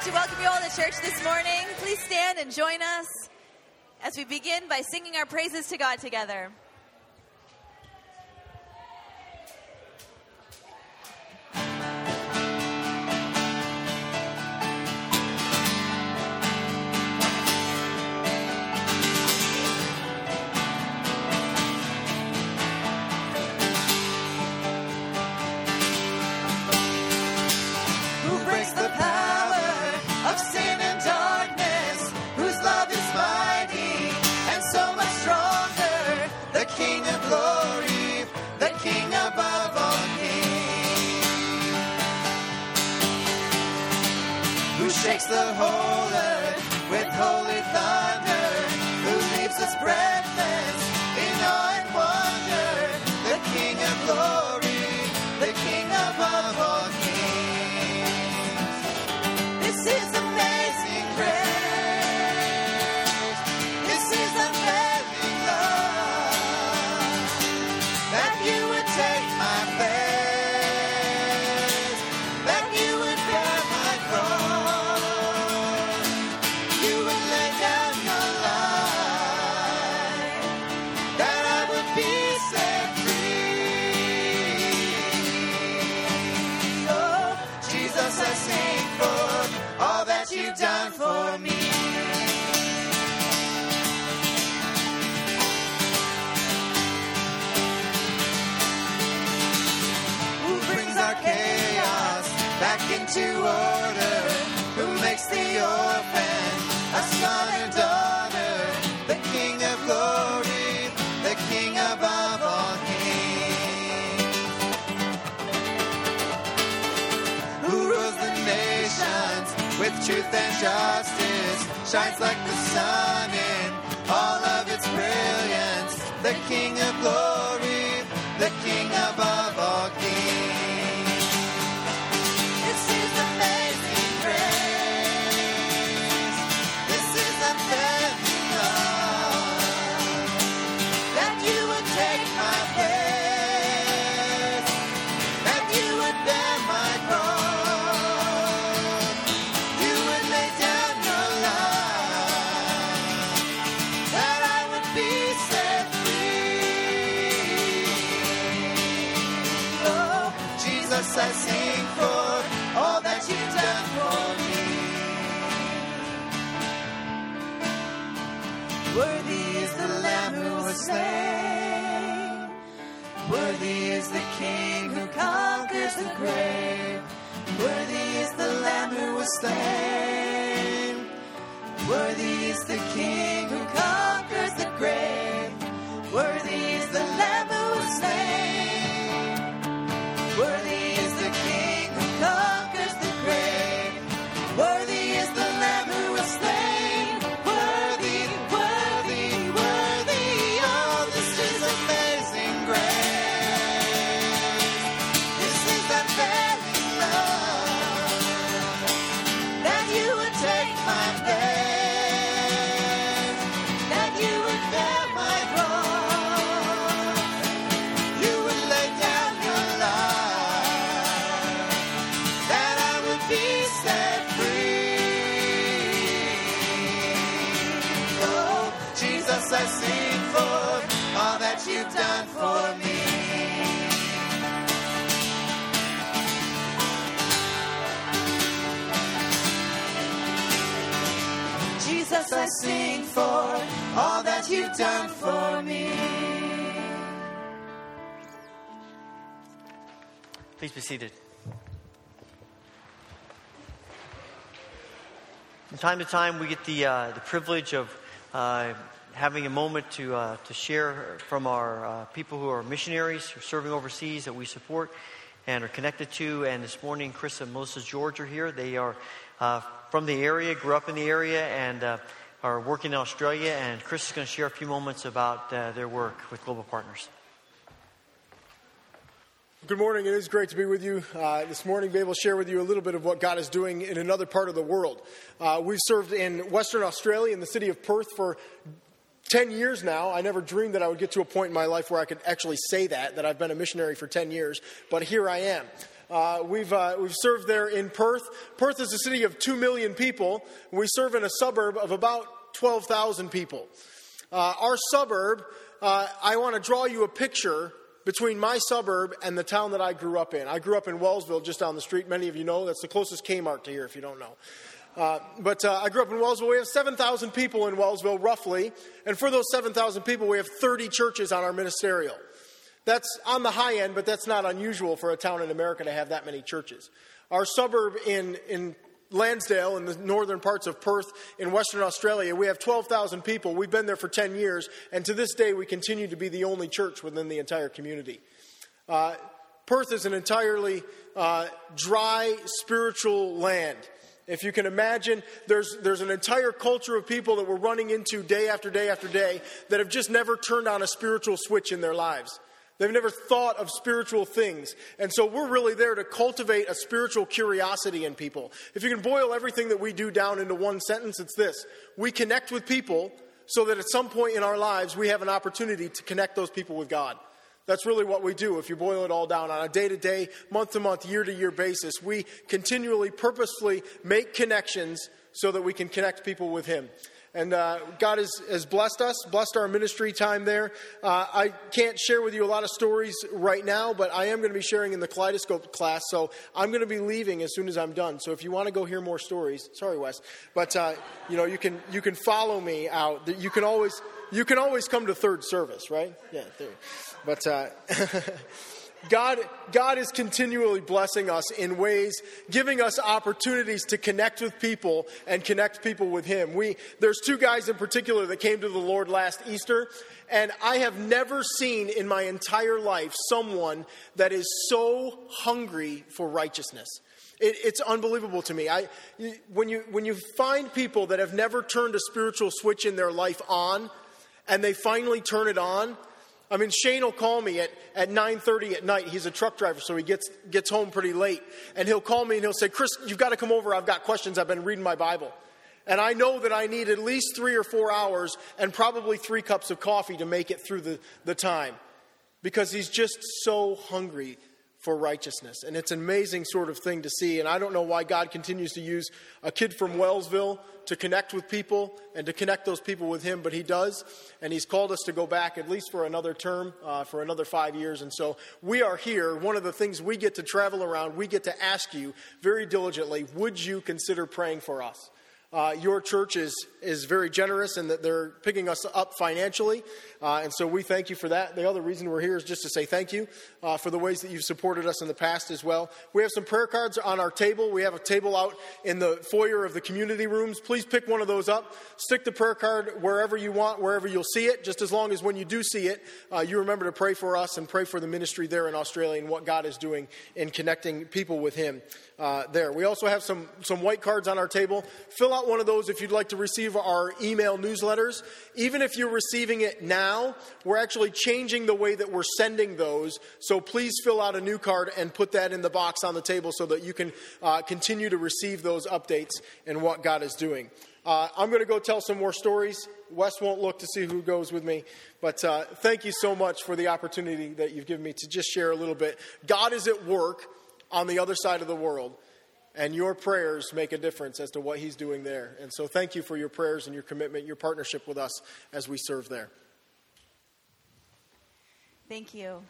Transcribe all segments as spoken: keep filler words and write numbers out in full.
like to welcome you all to church this morning. Please stand and join us as we begin by singing our praises to God together. Shakes the whole earth with holy thunder, who leaves us breathless in awe and wonder, the King of glory, the King above all kings. This is amazing grace, this is unfailing love, that you would take my place. Done for me. Who brings our chaos back into order? Who makes the orphan a son and daughter? The King of glory, the King above all kings. Who rules the nations with truth and justice, shines like the sun in all of its brilliance. The King of glory, the King above all kings. This is amazing grace. This is unfailing love, that you would take my place, that you would bear my cross. I sing for all that you've done for me. Worthy is the Lamb who was slain. Worthy is the King who conquers the grave. Worthy is the Lamb who was slain. Worthy is the King who conquers the grave. Worthy is the Lamb who was slain. Worthy. You've done for me. Jesus, I sing for all that you've done for me. Please be seated. From time to time, we get the uh, the privilege of Uh, having a moment to uh, to share from our uh, people who are missionaries who are serving overseas that we support and are connected to. And this morning, Chris and Melissa George are here. They are uh, from the area, grew up in the area, and uh, are working in Australia. And Chris is going to share a few moments about uh, their work with Global Partners. Good morning. It is great to be with you uh, this morning, be able to share with you a little bit of what God is doing in another part of the world. Uh, we've served in Western Australia, in the city of Perth, for ten years now. I never dreamed that I would get to a point in my life where I could actually say that, that I've been a missionary for ten years, but here I am. Uh, we've uh, we've served there in Perth. Perth is a city of two million people. We serve in a suburb of about twelve thousand people. Uh, our suburb, uh, I want to draw you a picture between my suburb and the town that I grew up in. I grew up in Wellsville, just down the street. Many of you know that's the closest Kmart to here, if you don't know. Uh, but uh, I grew up in Wellsville. We have seven thousand people in Wellsville, roughly. And for those seven thousand people, we have thirty churches on our ministerial. That's on the high end, but that's not unusual for a town in America to have that many churches. Our suburb in, in Lansdale, in the northern parts of Perth, in Western Australia, we have twelve thousand people. We've been there for ten years, and to this day, we continue to be the only church within the entire community. Uh, Perth is an entirely uh, dry, spiritual land. If you can imagine, there's there's an entire culture of people that we're running into day after day after day that have just never turned on a spiritual switch in their lives. They've never thought of spiritual things. And so we're really there to cultivate a spiritual curiosity in people. If you can boil everything that we do down into one sentence, it's this. We connect with people so that at some point in our lives we have an opportunity to connect those people with God. That's really what we do. If you boil it all down on a day-to-day, month-to-month, year-to-year basis, we continually, purposefully make connections so that we can connect people with Him. And uh, God has, has blessed us, blessed our ministry time there. Uh, I can't share with you a lot of stories right now, but I am going to be sharing in the Kaleidoscope class, so I'm going to be leaving as soon as I'm done. So if you want to go hear more stories, sorry, Wes, but uh, you know you can you can follow me out. You can always you can always come to third service, right? Yeah, there. But uh, God, God is continually blessing us in ways, giving us opportunities to connect with people and connect people with Him. We there's two guys in particular that came to the Lord last Easter, and I have never seen in my entire life someone that is so hungry for righteousness. It, it's unbelievable to me. I when you when you find people that have never turned a spiritual switch in their life on, and they finally turn it on. I mean, Shane will call me at, at nine thirty at night. He's a truck driver, so he gets gets home pretty late. And he'll call me and he'll say, Chris, you've got to come over. I've got questions. I've been reading my Bible. And I know that I need at least three or four hours and probably three cups of coffee to make it through the, the time. Because he's just so hungry for righteousness. And it's an amazing sort of thing to see. And I don't know why God continues to use a kid from Wellsville to connect with people and to connect those people with Him, but He does. And He's called us to go back at least for another term, uh, for another five years. And so we are here. One of the things we get to travel around, we get to ask you very diligently, would you consider praying for us? Uh, your church is, is very generous in that they're picking us up financially, uh, and so we thank you for that. The other reason we're here is just to say thank you uh, for the ways that you've supported us in the past as well. We have some prayer cards on our table. We have a table out in the foyer of the community rooms. Please pick one of those up. Stick the prayer card wherever you want, wherever you'll see it, just as long as when you do see it, uh, you remember to pray for us and pray for the ministry there in Australia and what God is doing in connecting people with Him uh, there. We also have some, some white cards on our table. Fill out one of those if you'd like to receive our email newsletters. Even if you're receiving it now, we're actually changing the way that we're sending those, so please fill out a new card and put that in the box on the table so that you can uh, continue to receive those updates and what God is doing. Uh, I'm going to go tell some more stories. Wes won't look to see who goes with me, but uh, thank you so much for the opportunity that you've given me to just share a little bit. God is at work on the other side of the world. And your prayers make a difference as to what He's doing there. And so thank you for your prayers and your commitment, your partnership with us as we serve there. Thank you.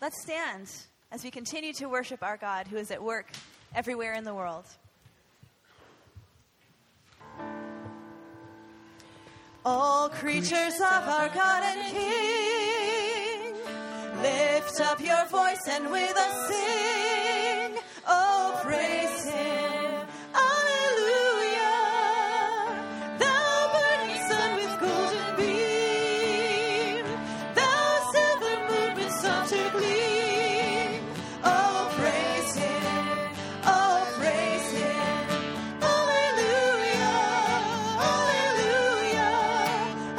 Let's stand as we continue to worship our God who is at work everywhere in the world. All creatures of our God and King, lift up your voice and with us sing. Oh, praise Him. Alleluia. Thou burning sun with golden beam, thou silver moon with softer gleam. Oh, praise Him. Oh, praise Him. Alleluia. Alleluia.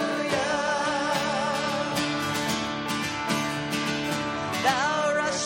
Alleluia. Thou rush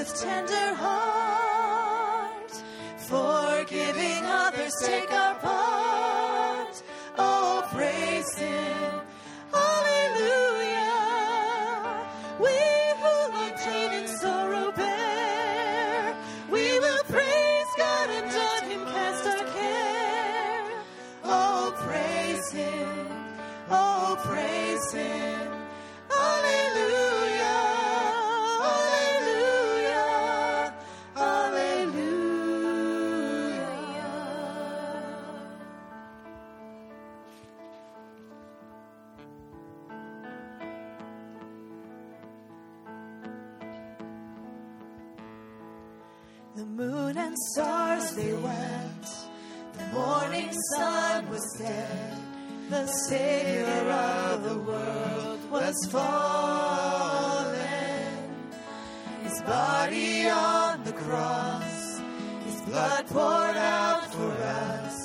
with tender heart, forgiving others, take our part. Oh, praise Him. The moon and stars, they wept. The morning sun was dead. The Savior of the world was fallen. His body on the cross, His blood poured out for us.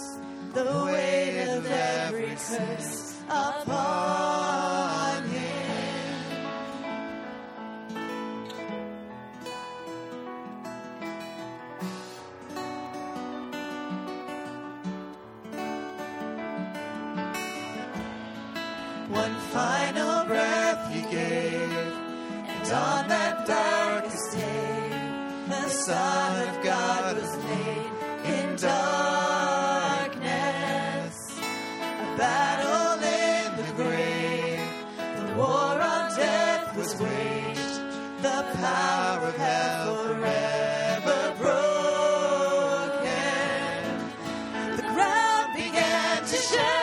The weight of every curse upon Him. One final breath He gave, and on that darkest day, the Son of God was laid in darkness. A battle in the grave, the war on death was waged, the power of hell forever broken. The ground began to shake.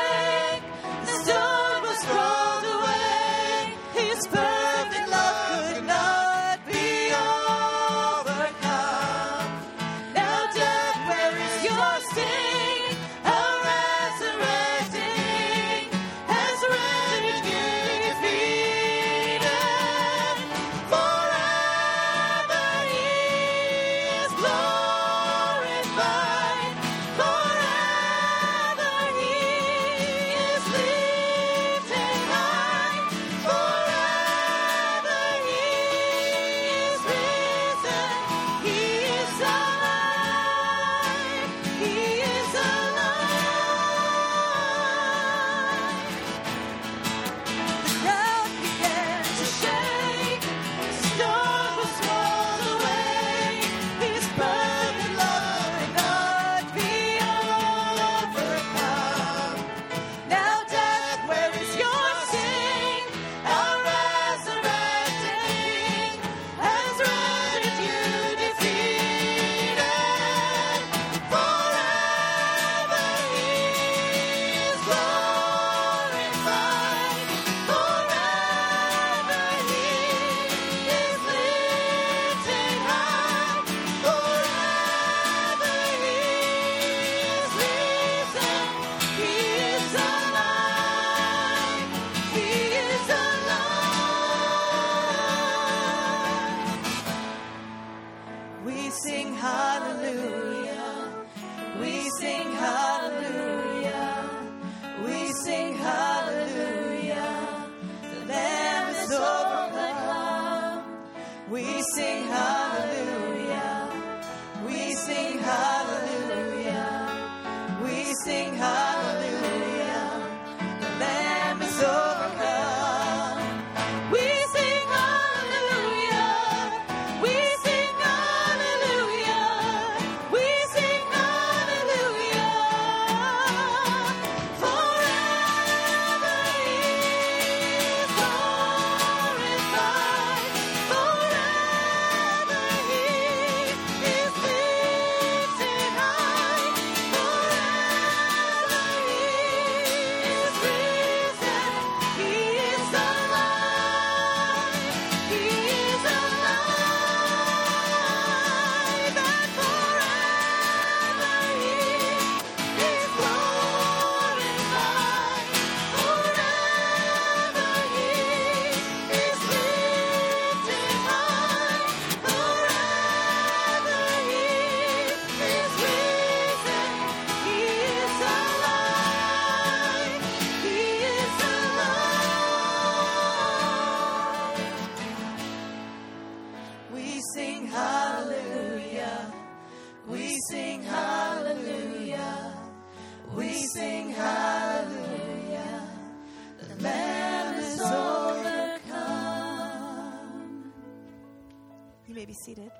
may be seated.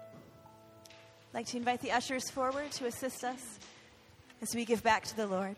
I'd like to invite the ushers forward to assist us as we give back to the Lord.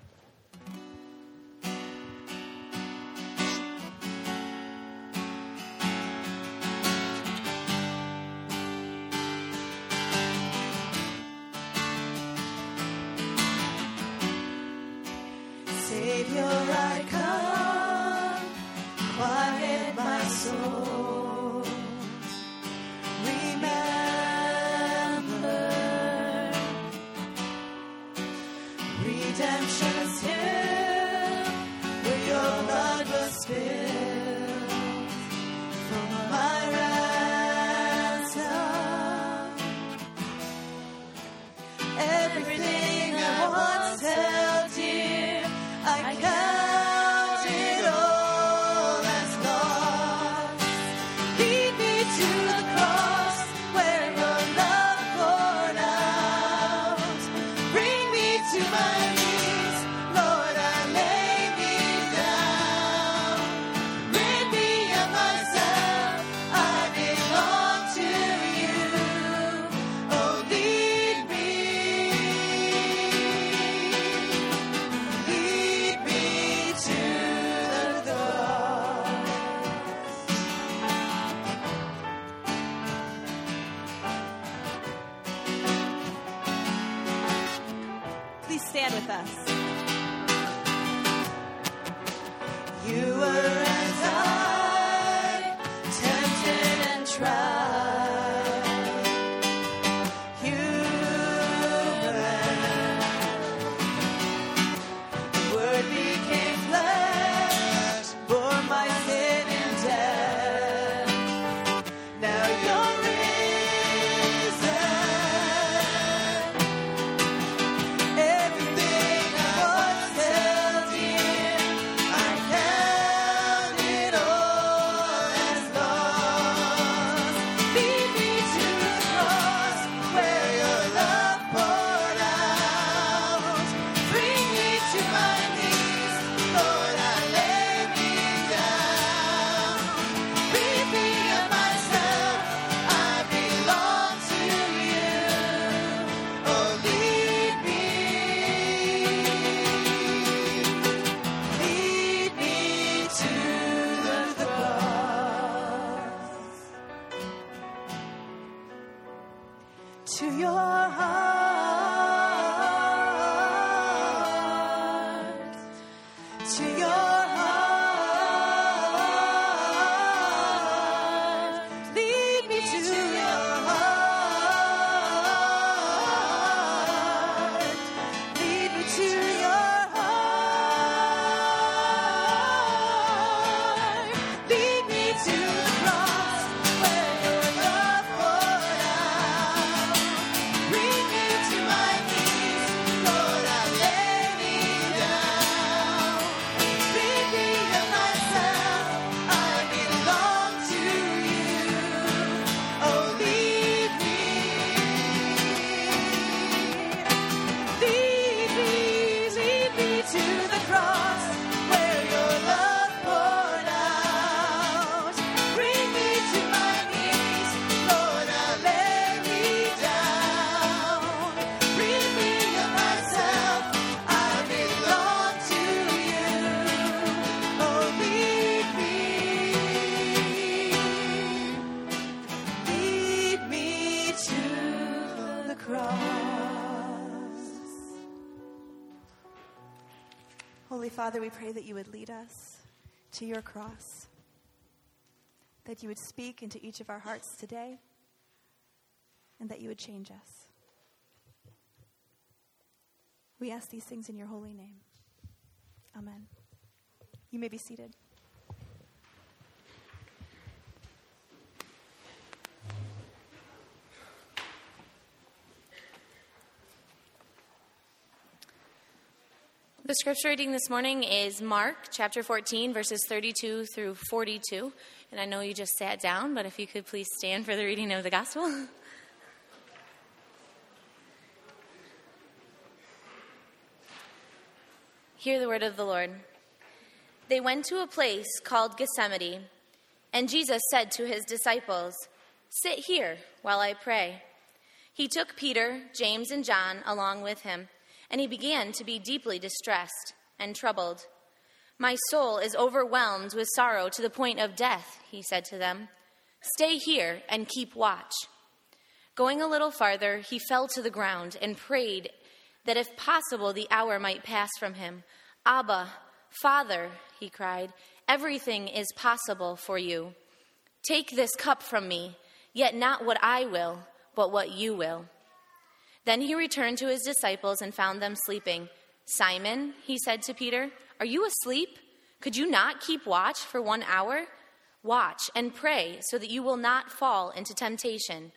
Father, we pray that you would lead us to your cross, that you would speak into each of our hearts today, and that you would change us. We ask these things in your holy name. Amen. You may be seated. The scripture reading this morning is Mark chapter fourteen, verses thirty-two through forty-two. And I know you just sat down, but if you could please stand for the reading of the gospel. Hear the word of the Lord. They went to a place called Gethsemane, and Jesus said to his disciples, Sit here while I pray." He took Peter, James, and John along with him, and he began to be deeply distressed and troubled. "My soul is overwhelmed with sorrow to the point of death," he said to them. "Stay here and keep watch." Going a little farther, he fell to the ground and prayed that if possible the hour might pass from him. "Abba, Father," he cried, "everything is possible for you. Take this cup from me, yet not what I will, but what you will." Then he returned to his disciples and found them sleeping. "Simon," he said to Peter, "are you asleep? Could you not keep watch for one hour? Watch and pray so that you will not fall into temptation.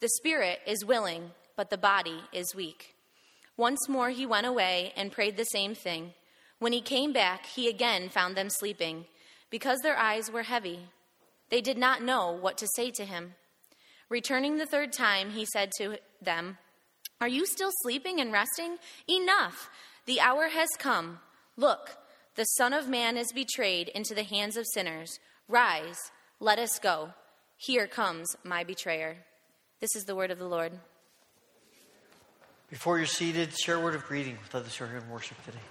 The spirit is willing, but the body is weak." Once more he went away and prayed the same thing. When he came back, he again found them sleeping, because their eyes were heavy. They did not know what to say to him. Returning the third time, he said to them, "Are you still sleeping and resting? Enough! The hour has come. Look, the Son of Man is betrayed into the hands of sinners. Rise, let us go. Here comes my betrayer." This is the word of the Lord. Before you're seated, share a word of greeting with others who are here in worship today.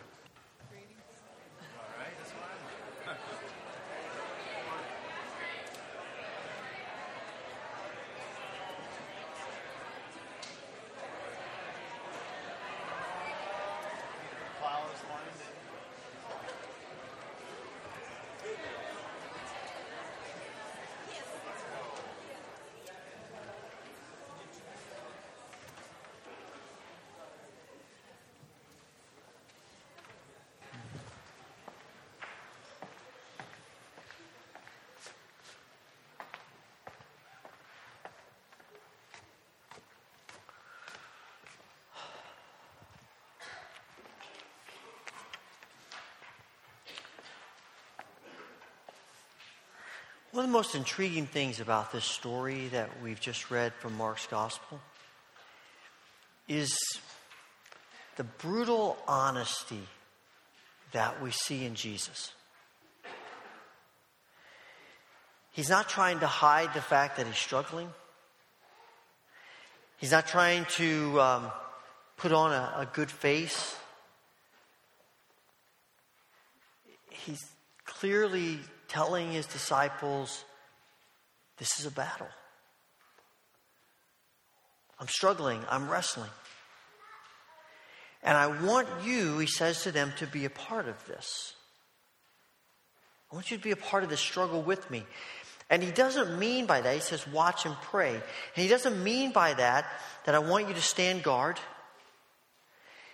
One of the most intriguing things about this story that we've just read from Mark's gospel is the brutal honesty that we see in Jesus. He's not trying to hide the fact that he's struggling. He's not trying to um, put on a, a good face. He's clearly telling his disciples, this is a battle. I'm struggling. I'm wrestling. And I want you, he says to them, to be a part of this. I want you to be a part of this struggle with me. And he doesn't mean by that, he says, watch and pray. And he doesn't mean by that, that I want you to stand guard.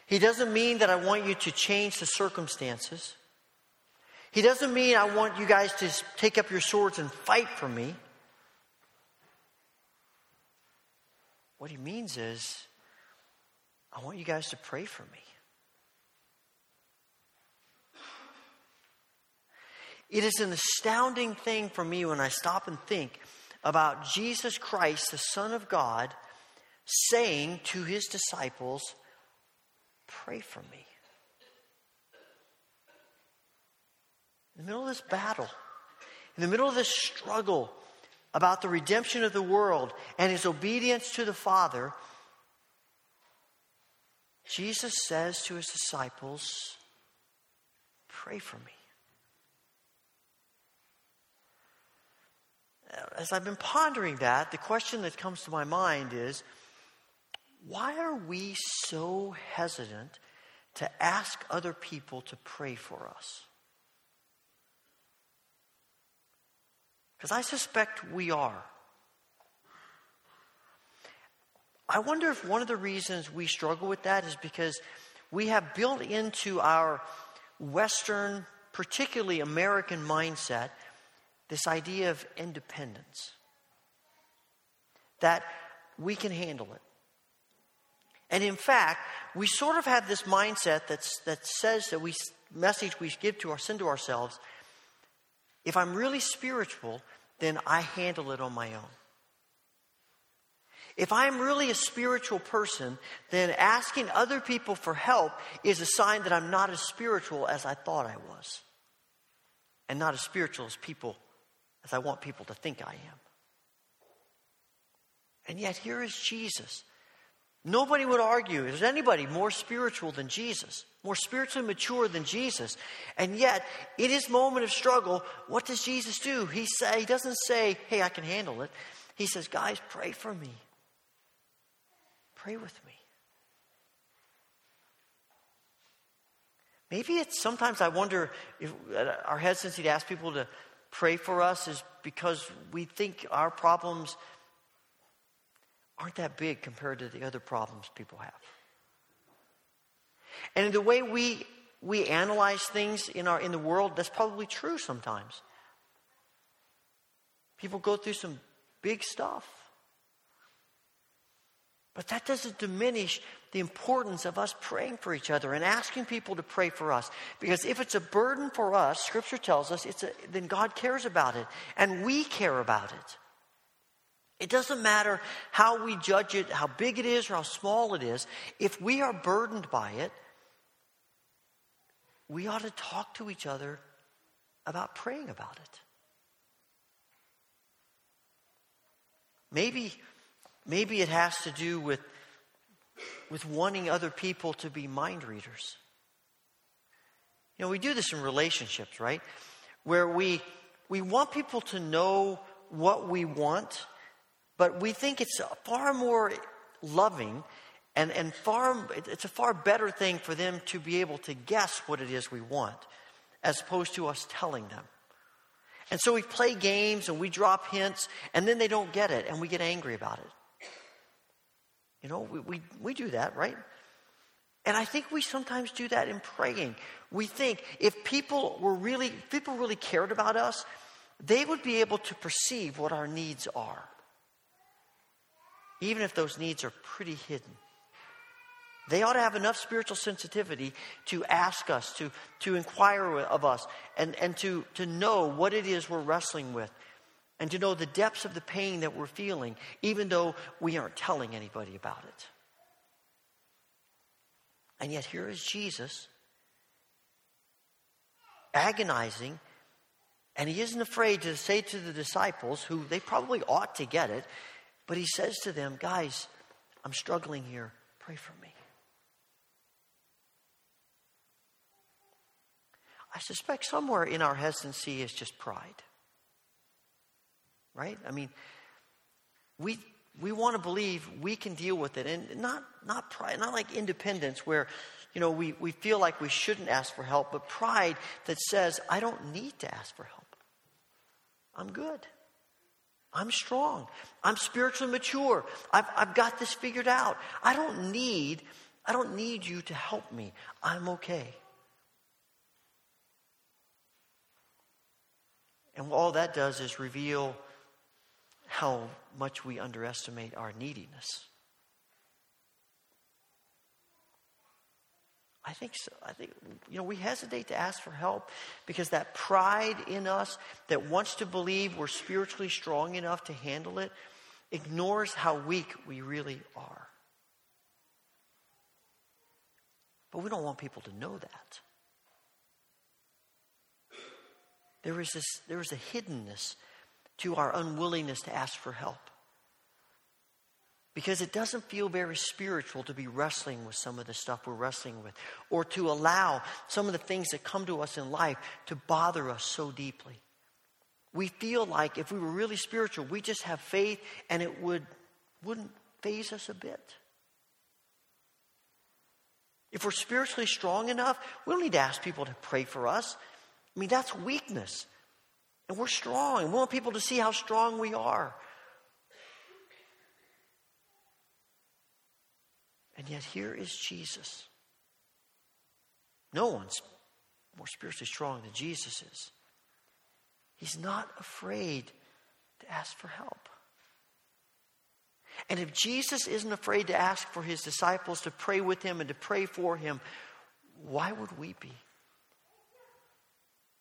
He doesn't mean that I want you to change the circumstances. He doesn't mean I want you guys to take up your swords and fight for me. What he means is, I want you guys to pray for me. It is an astounding thing for me when I stop and think about Jesus Christ, the Son of God, saying to his disciples, pray for me. In the middle of this battle, in the middle of this struggle about the redemption of the world and his obedience to the Father, Jesus says to his disciples, pray for me. As I've been pondering that, the question that comes to my mind is, why are we so hesitant to ask other people to pray for us? Because I suspect we are. I wonder if one of the reasons we struggle with that is because we have built into our Western, particularly American mindset, this idea of independence. That we can handle it. And in fact, we sort of have this mindset that's, that says that we message we give to or send to ourselves, if I'm really spiritual, then I handle it on my own. If I'm really a spiritual person, then asking other people for help is a sign that I'm not as spiritual as I thought I was. And not as spiritual as people, as I want people to think I am. And yet here is Jesus. Nobody would argue, is anybody more spiritual than Jesus, more spiritually mature than Jesus? And yet, in his moment of struggle, what does Jesus do? He say, he doesn't say, hey, I can handle it. He says, guys, pray for me. Pray with me. Maybe it's sometimes I wonder if our hesitancy to ask people to pray for us is because we think our problems aren't that big compared to the other problems people have. And in the way we we analyze things in our in the world, that's probably true sometimes. People go through some big stuff. But that doesn't diminish the importance of us praying for each other and asking people to pray for us. Because if it's a burden for us, Scripture tells us, it's a, then God cares about it. And we care about it. It doesn't matter how we judge it, how big it is or how small it is. If we are burdened by it, we ought to talk to each other about praying about it. Maybe, maybe it has to do with, with wanting other people to be mind readers. You know, we do this in relationships, right? Where we we want people to know what we want, but we think it's far more loving and, and far it's a far better thing for them to be able to guess what it is we want as opposed to us telling them. And so we play games and we drop hints and then they don't get it and we get angry about it. You know, we, we, we do that, right? And I think we sometimes do that in praying. We think if people were really, if people really cared about us, they would be able to perceive what our needs are. Even if those needs are pretty hidden. They ought to have enough spiritual sensitivity to ask us, to, to inquire of us, and, and to, to know what it is we're wrestling with, and to know the depths of the pain that we're feeling, even though we aren't telling anybody about it. And yet here is Jesus, agonizing, and he isn't afraid to say to the disciples, who they probably ought to get it, but he says to them, guys, I'm struggling here. Pray for me. I suspect somewhere in our hesitancy is just pride. Right? I mean, we we want to believe we can deal with it. And not not pride, not like independence where, you know, we, we feel like we shouldn't ask for help, but pride that says, I don't need to ask for help. I'm good. I'm strong. I'm spiritually mature. I've, I've got this figured out. I don't need, I don't need you to help me. I'm okay. And all that does is reveal how much we underestimate our neediness. I think so. I think, you know, we hesitate to ask for help because that pride in us that wants to believe we're spiritually strong enough to handle it ignores how weak we really are. But we don't want people to know that. There is this, there is a hiddenness to our unwillingness to ask for help because it doesn't feel very spiritual to be wrestling with some of the stuff we're wrestling with, or to allow some of the things that come to us in life to bother us so deeply. We feel like if we were really spiritual, we just have faith and it would, wouldn't faze us a bit. If we're spiritually strong enough, we don't need to ask people to pray for us. I mean, that's weakness. And we're strong. We want people to see how strong we are. And yet here is Jesus. No one's more spiritually strong than Jesus is. He's not afraid to ask for help. And if Jesus isn't afraid to ask for his disciples to pray with him and to pray for him, why would we be?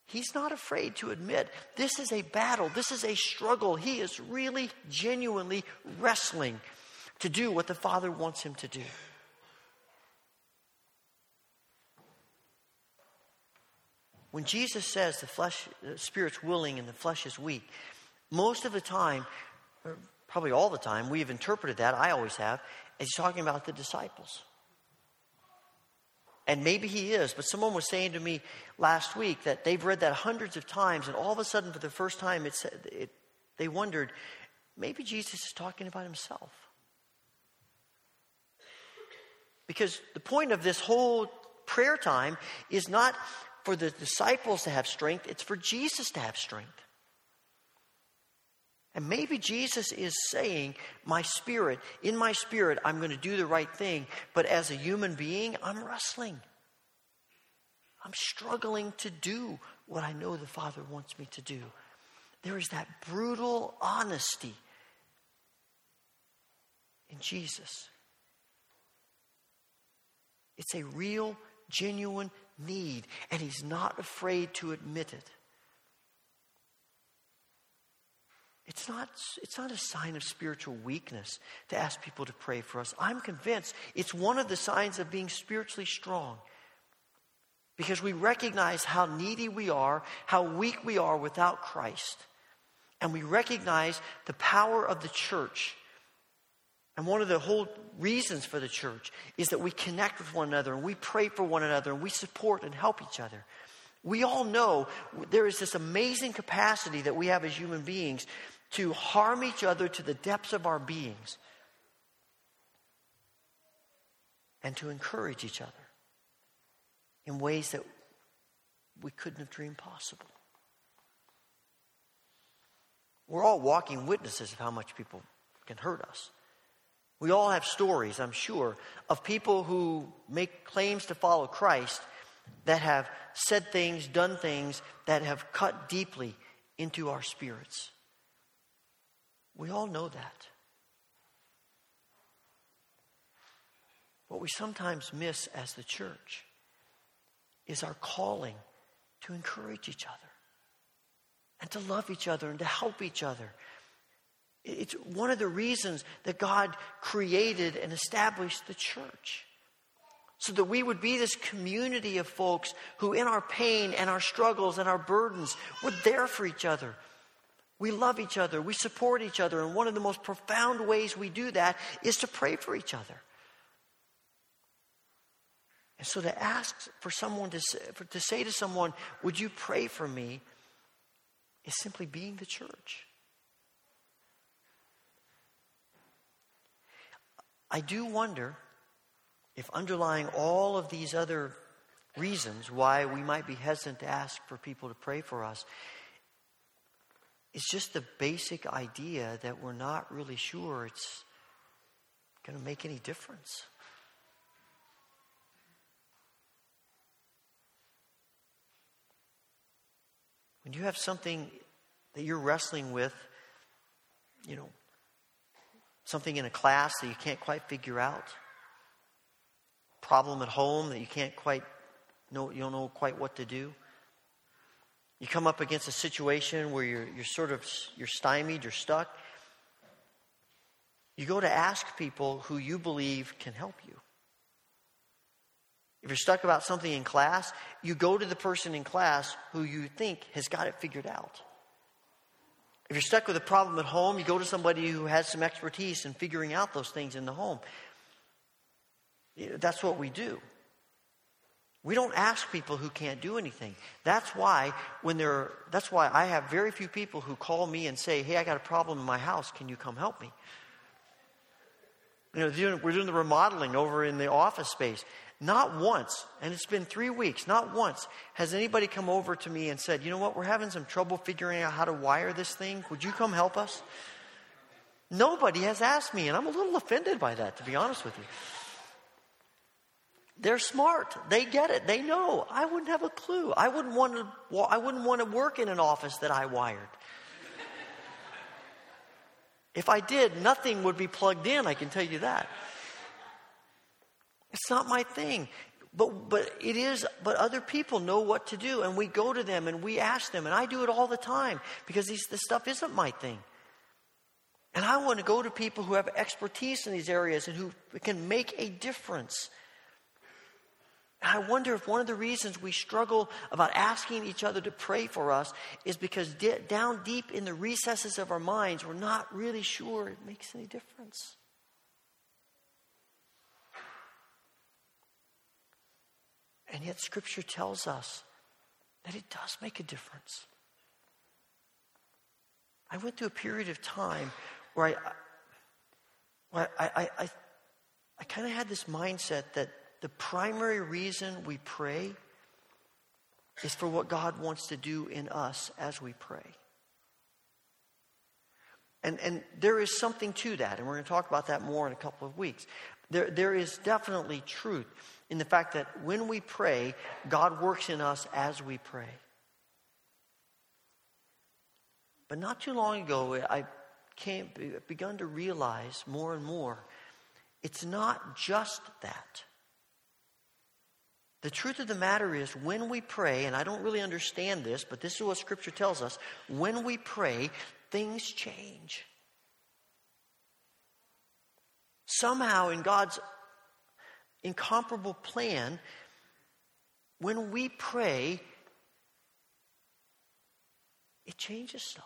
He's not afraid to admit this is a battle. This is a struggle. He is really, genuinely wrestling to do what the Father wants him to do. When Jesus says the flesh, the spirit's willing and the flesh is weak, most of the time, probably all the time, we have interpreted that, I always have, as he's talking about the disciples. And maybe he is, but someone was saying to me last week that they've read that hundreds of times, and all of a sudden, for the first time, it said, it, they wondered, maybe Jesus is talking about himself. Because the point of this whole prayer time is not for the disciples to have strength, it's for Jesus to have strength. And maybe Jesus is saying, my spirit, in my spirit, I'm going to do the right thing. But as a human being, I'm wrestling. I'm struggling to do what I know the Father wants me to do. There is that brutal honesty in Jesus. It's a real, genuine need, and he's not afraid to admit it. It's not, it's not a sign of spiritual weakness to ask people to pray for us. I'm convinced it's one of the signs of being spiritually strong, because we recognize how needy we are, how weak we are without Christ. And we recognize the power of the church. And one of the whole reasons for the church is that we connect with one another, and we pray for one another, and we support and help each other. We all know there is this amazing capacity that we have as human beings to harm each other to the depths of our beings and to encourage each other in ways that we couldn't have dreamed possible. We're all walking witnesses of how much people can hurt us. We all have stories, I'm sure, of people who make claims to follow Christ that have said things, done things that have cut deeply into our spirits. We all know that. What we sometimes miss as the church is our calling to encourage each other and to love each other and to help each other. It's one of the reasons that God created and established the church, so that we would be this community of folks who, in our pain and our struggles and our burdens, were there for each other. We love each other. We support each other. And one of the most profound ways we do that is to pray for each other. And so to ask for someone to say, for, to say to someone, would you pray for me, is simply being the church. I do wonder if underlying all of these other reasons why we might be hesitant to ask for people to pray for us is just the basic idea that we're not really sure it's going to make any difference. When you have something that you're wrestling with, you know, something in a class that you can't quite figure out, problem at home that you can't quite know, you don't know quite what to do. You come up against a situation where you're you're sort of you're stymied, you're stuck. You go to ask people who you believe can help you. If you're stuck about something in class, you go to the person in class who you think has got it figured out. If you're stuck with a problem at home, you go to somebody who has some expertise in figuring out those things in the home. That's what we do. We don't ask people who can't do anything. That's why when there are, that's why I have very few people who call me and say, "Hey, I got a problem in my house. Can you come help me?" You know, we're doing the remodeling over in the office space. Not once, and it's been three weeks, not once has anybody come over to me and said, "You know what? We're having some trouble figuring out how to wire this thing. Would you come help us?" Nobody has asked me, and I'm a little offended by that, to be honest with you. They're smart. They get it. They know. I wouldn't have a clue. I wouldn't want to. I wouldn't want to work in an office that I wired. If I did, nothing would be plugged in. I can tell you that. It's not my thing. But but it is. But other people know what to do, and we go to them and we ask them, and I do it all the time because these, this stuff isn't my thing. And I want to go to people who have expertise in these areas and who can make a difference. And I wonder if one of the reasons we struggle about asking each other to pray for us is because d- down deep in the recesses of our minds, we're not really sure it makes any difference. And yet Scripture tells us that it does make a difference. I went through a period of time where I, where I, I, I, I kind of had this mindset that the primary reason we pray is for what God wants to do in us as we pray. And and there is something to that, and we're going to talk about that more in a couple of weeks. There there is definitely truth in the fact that when we pray, God works in us as we pray. But not too long ago, I came, begun to realize more and more, it's not just that. The truth of the matter is, when we pray, and I don't really understand this, but this is what Scripture tells us, when we pray, things change. Somehow, in God's incomparable plan, when we pray, it changes stuff.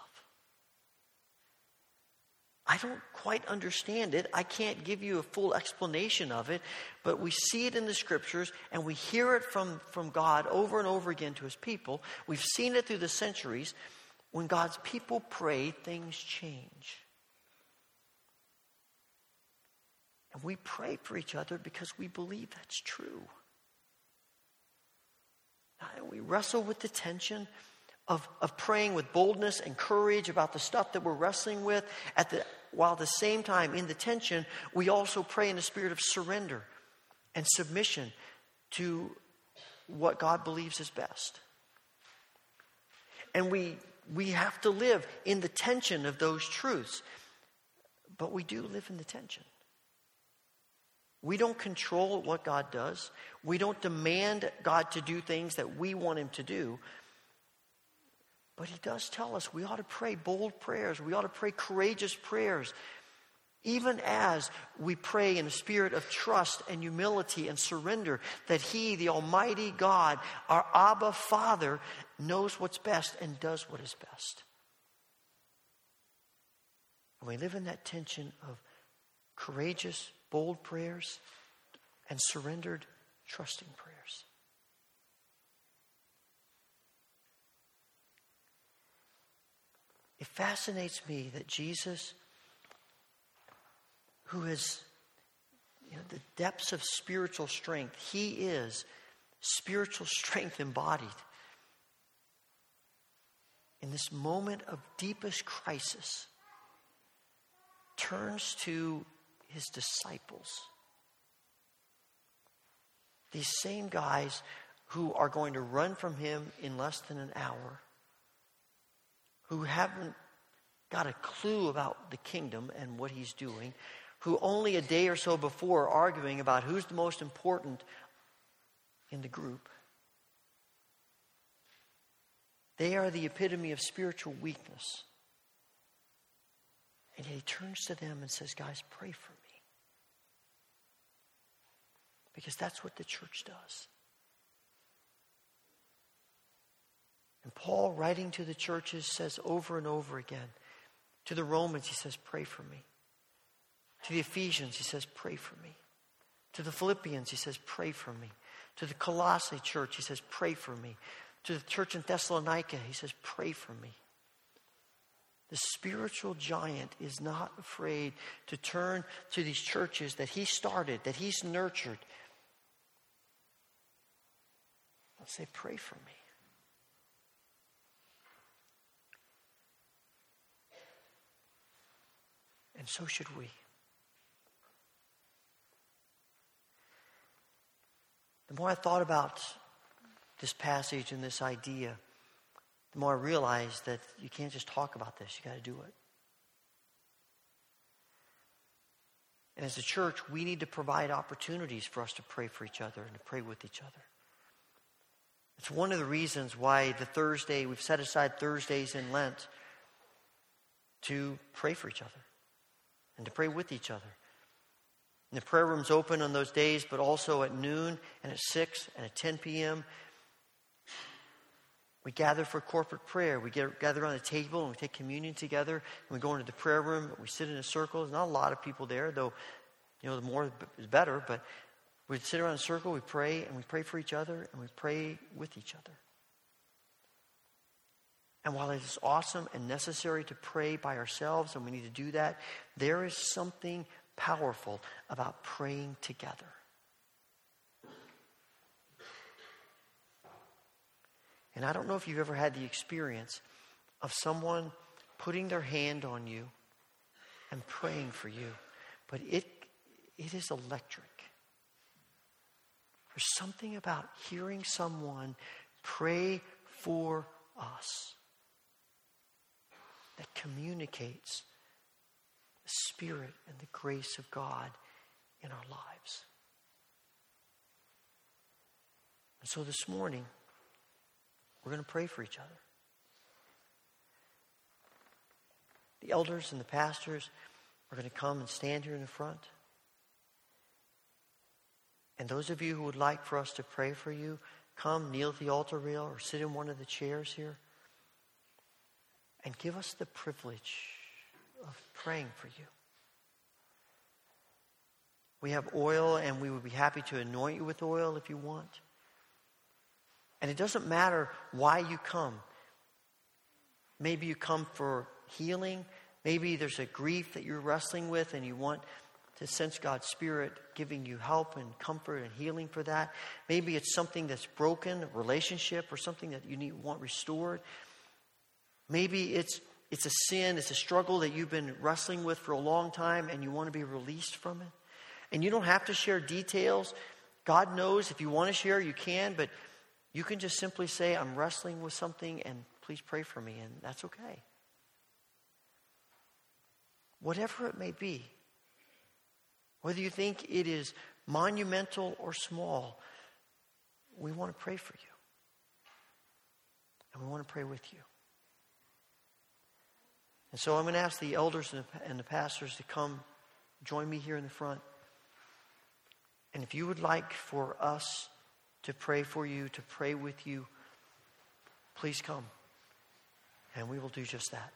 I don't quite understand it. I can't give you a full explanation of it, but we see it in the Scriptures and we hear it from, from God over and over again to His people. We've seen it through the centuries. When God's people pray, things change. And we pray for each other because we believe that's true. And we wrestle with the tension Of, of praying with boldness and courage about the stuff that we're wrestling with, at the, while at the same time, in the tension, we also pray in a spirit of surrender and submission to what God believes is best. And we we have to live in the tension of those truths, but we do live in the tension. We don't control what God does. We don't demand God to do things that we want Him to do. But He does tell us we ought to pray bold prayers. We ought to pray courageous prayers. Even as we pray in a spirit of trust and humility and surrender that He, the Almighty God, our Abba Father, knows what's best and does what is best. And we live in that tension of courageous, bold prayers and surrendered, trusting prayers. It fascinates me that Jesus, who is, you know, the depths of spiritual strength, He is spiritual strength embodied. In this moment of deepest crisis, turns to His disciples. These same guys who are going to run from Him in less than an hour, who haven't got a clue about the kingdom and what He's doing, who only a day or so before are arguing about who's the most important in the group. They are the epitome of spiritual weakness. And yet He turns to them and says, guys, pray for me. Because that's what the church does. And Paul, writing to the churches, says over and over again, to the Romans, he says, pray for me. To the Ephesians, he says, pray for me. To the Philippians, he says, pray for me. To the Colossae church, he says, pray for me. To the church in Thessalonica, he says, pray for me. The spiritual giant is not afraid to turn to these churches that he started, that he's nurtured, and say, pray for me. And so should we. The more I thought about this passage and this idea, the more I realized that you can't just talk about this. You got to do it. And as a church, we need to provide opportunities for us to pray for each other and to pray with each other. It's one of the reasons why the Thursday, we've set aside Thursdays in Lent to pray for each other. And to pray with each other. And the prayer room's open on those days, but also at noon and at six and at ten p.m. We gather for corporate prayer. We get, gather on a table and we take communion together. And we go into the prayer room. We sit in a circle. There's not a lot of people there, though, you know, the more is better. But we sit around in a circle. We pray, and we pray for each other, and we pray with each other. And while it is awesome and necessary to pray by ourselves, and we need to do that, there is something powerful about praying together. And I don't know if you've ever had the experience of someone putting their hand on you and praying for you, but it it is electric. There's something about hearing someone pray for us that communicates the Spirit and the grace of God in our lives. And so this morning, we're going to pray for each other. The elders and the pastors are going to come and stand here in the front. And those of you who would like for us to pray for you, come kneel at the altar rail or sit in one of the chairs here and give us the privilege of praying for you. We have oil, and we would be happy to anoint you with oil if you want. And it doesn't matter why you come. Maybe you come for healing. Maybe there's a grief that you're wrestling with and you want to sense God's Spirit giving you help and comfort and healing for that. Maybe it's something that's broken, a relationship or something that you need, want restored. Maybe it's it's a sin, it's a struggle that you've been wrestling with for a long time and you want to be released from it. And you don't have to share details. God knows if you want to share, you can, but you can just simply say, I'm wrestling with something and please pray for me, and that's okay. Whatever it may be, whether you think it is monumental or small, we want to pray for you. And we want to pray with you. And so I'm going to ask the elders and the pastors to come join me here in the front. And if you would like for us to pray for you, to pray with you, please come. And we will do just that.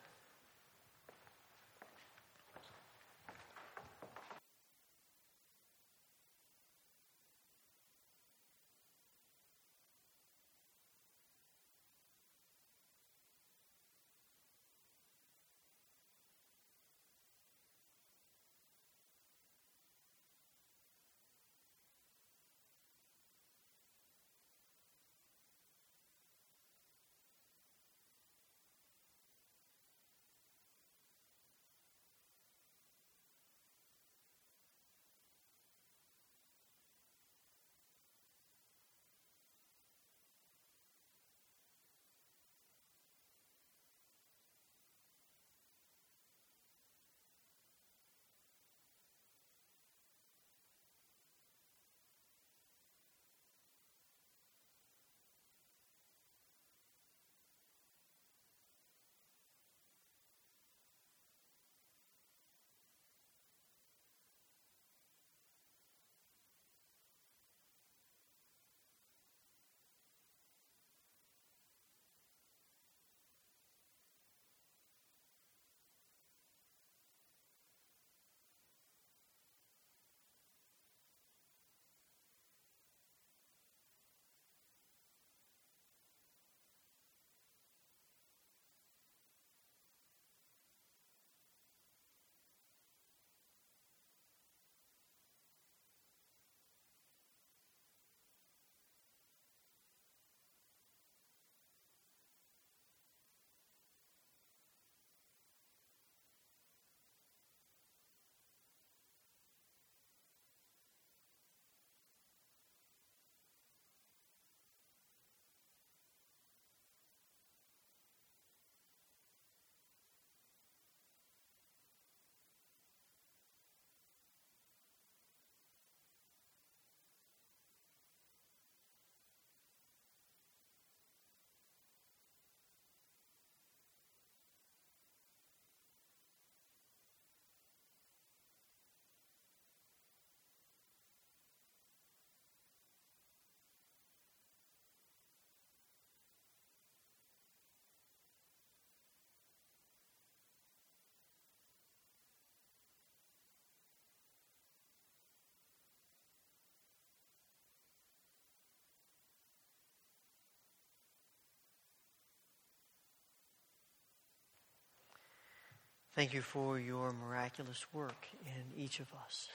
Thank you for your miraculous work in each of us.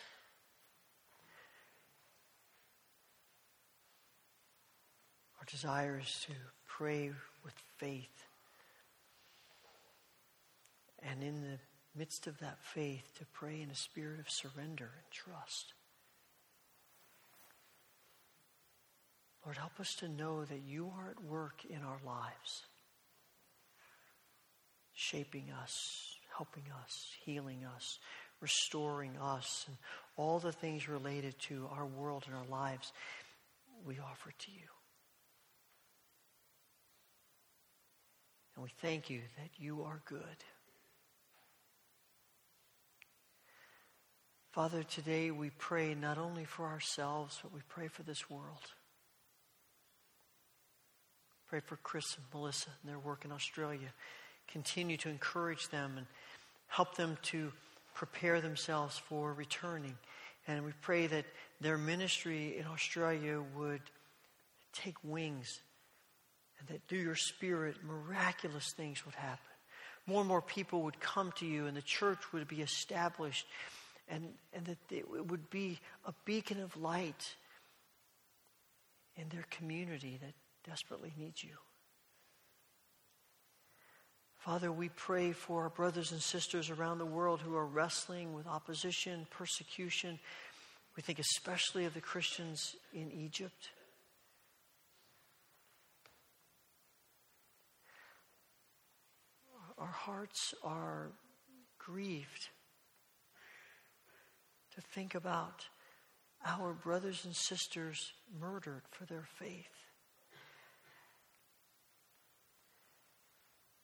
Our desire is to pray with faith, and in the midst of that faith, to pray in a spirit of surrender and trust. Lord, help us to know that you are at work in our lives, shaping us, helping us, healing us, restoring us, and all the things related to our world and our lives we offer to you. And we thank you that you are good. Father, today we pray not only for ourselves, but we pray for this world. Pray for Chris and Melissa and their work in Australia. Continue to encourage them and help them to prepare themselves for returning. And we pray that their ministry in Australia would take wings and that through your Spirit, miraculous things would happen. More and more people would come to you and the church would be established, and, and that it would be a beacon of light in their community that desperately needs you. Father, we pray for our brothers and sisters around the world who are wrestling with opposition, persecution. We think especially of the Christians in Egypt. Our hearts are grieved to think about our brothers and sisters murdered for their faith.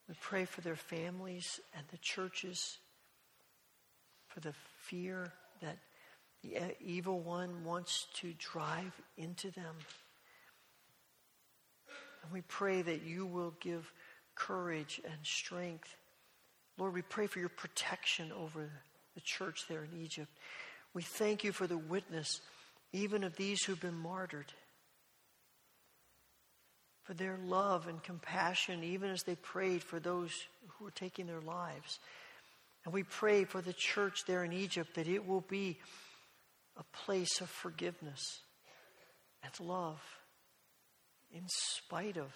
We pray for their families and the churches, for the fear that the evil one wants to drive into them. And we pray that you will give courage and strength. Lord, we pray for your protection over the church there in Egypt. We thank you for the witness, even of these who've been martyred, for their love and compassion, even as they prayed for those who were taking their lives. And we pray for the church there in Egypt that it will be a place of forgiveness and love in spite of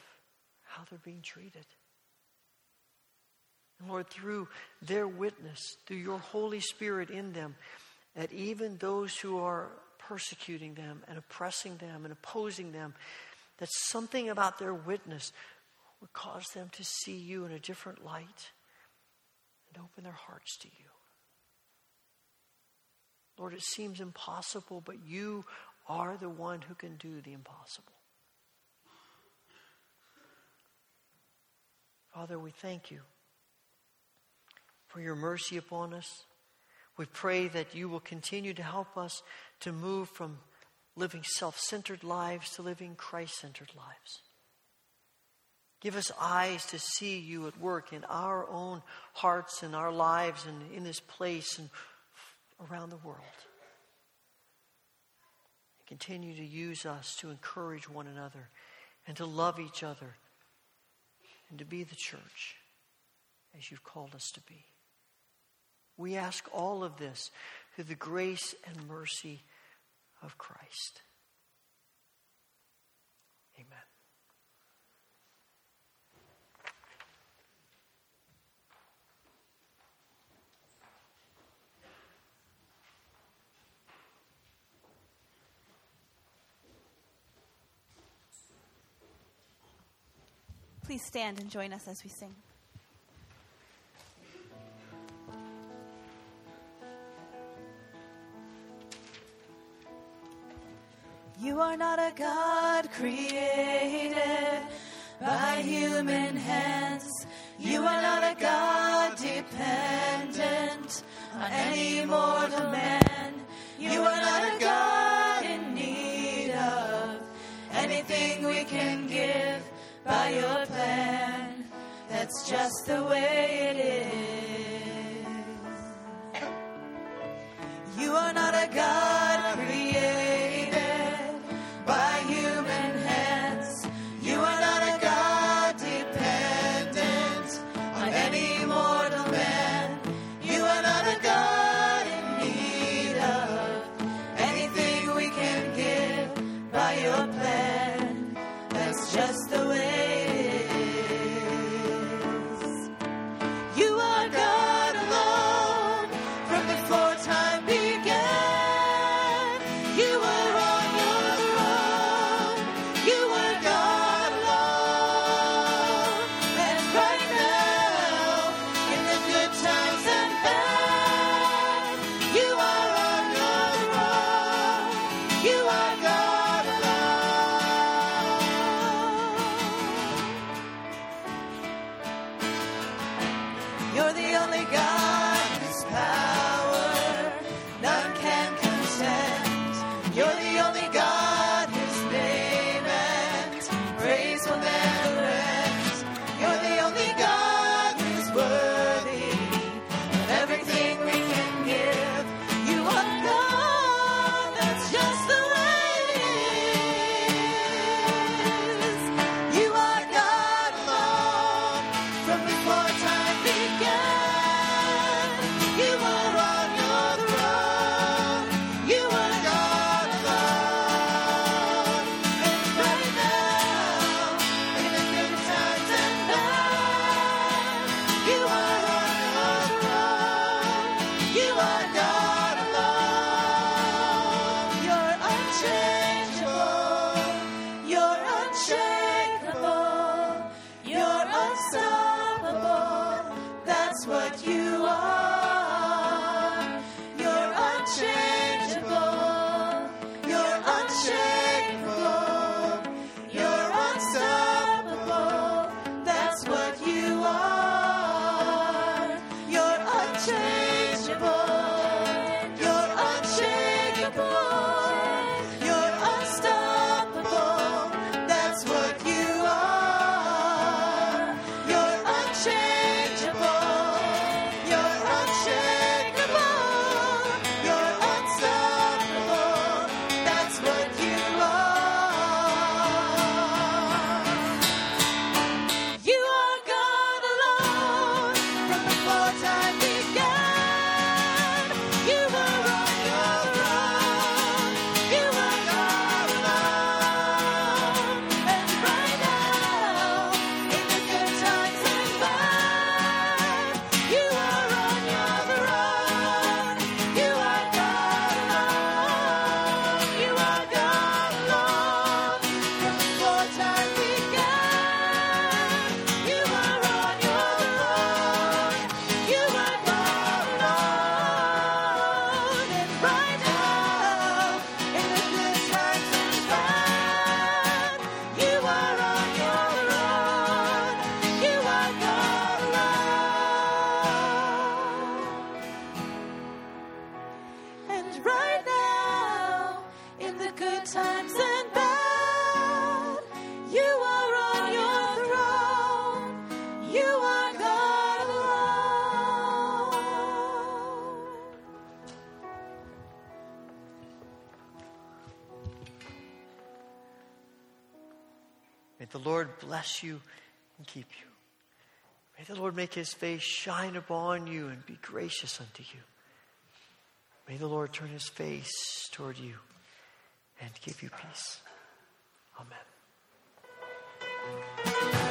how they're being treated. And Lord, through their witness, through your Holy Spirit in them, that even those who are persecuting them and oppressing them and opposing them, that something about their witness would cause them to see you in a different light and open their hearts to you. Lord, it seems impossible, but you are the one who can do the impossible. Father, we thank you for your mercy upon us. We pray that you will continue to help us to move from living self-centered lives to living Christ-centered lives. Give us eyes to see you at work in our own hearts and our lives and in this place and around the world. Continue to use us to encourage one another and to love each other and to be the church as you've called us to be. We ask all of this through the grace and mercy of Christ. Amen. Please stand and join us as we sing. You are not a God created by human hands. You are not a God dependent on any mortal man. You are not a God in need of anything we can give by your plan. That's just the way it is. You are not a God created by human hands. You are not a God dependent on any mortal man. May the Lord bless you and keep you. May the Lord make his face shine upon you and be gracious unto you. May the Lord turn his face toward you and give you peace. Amen.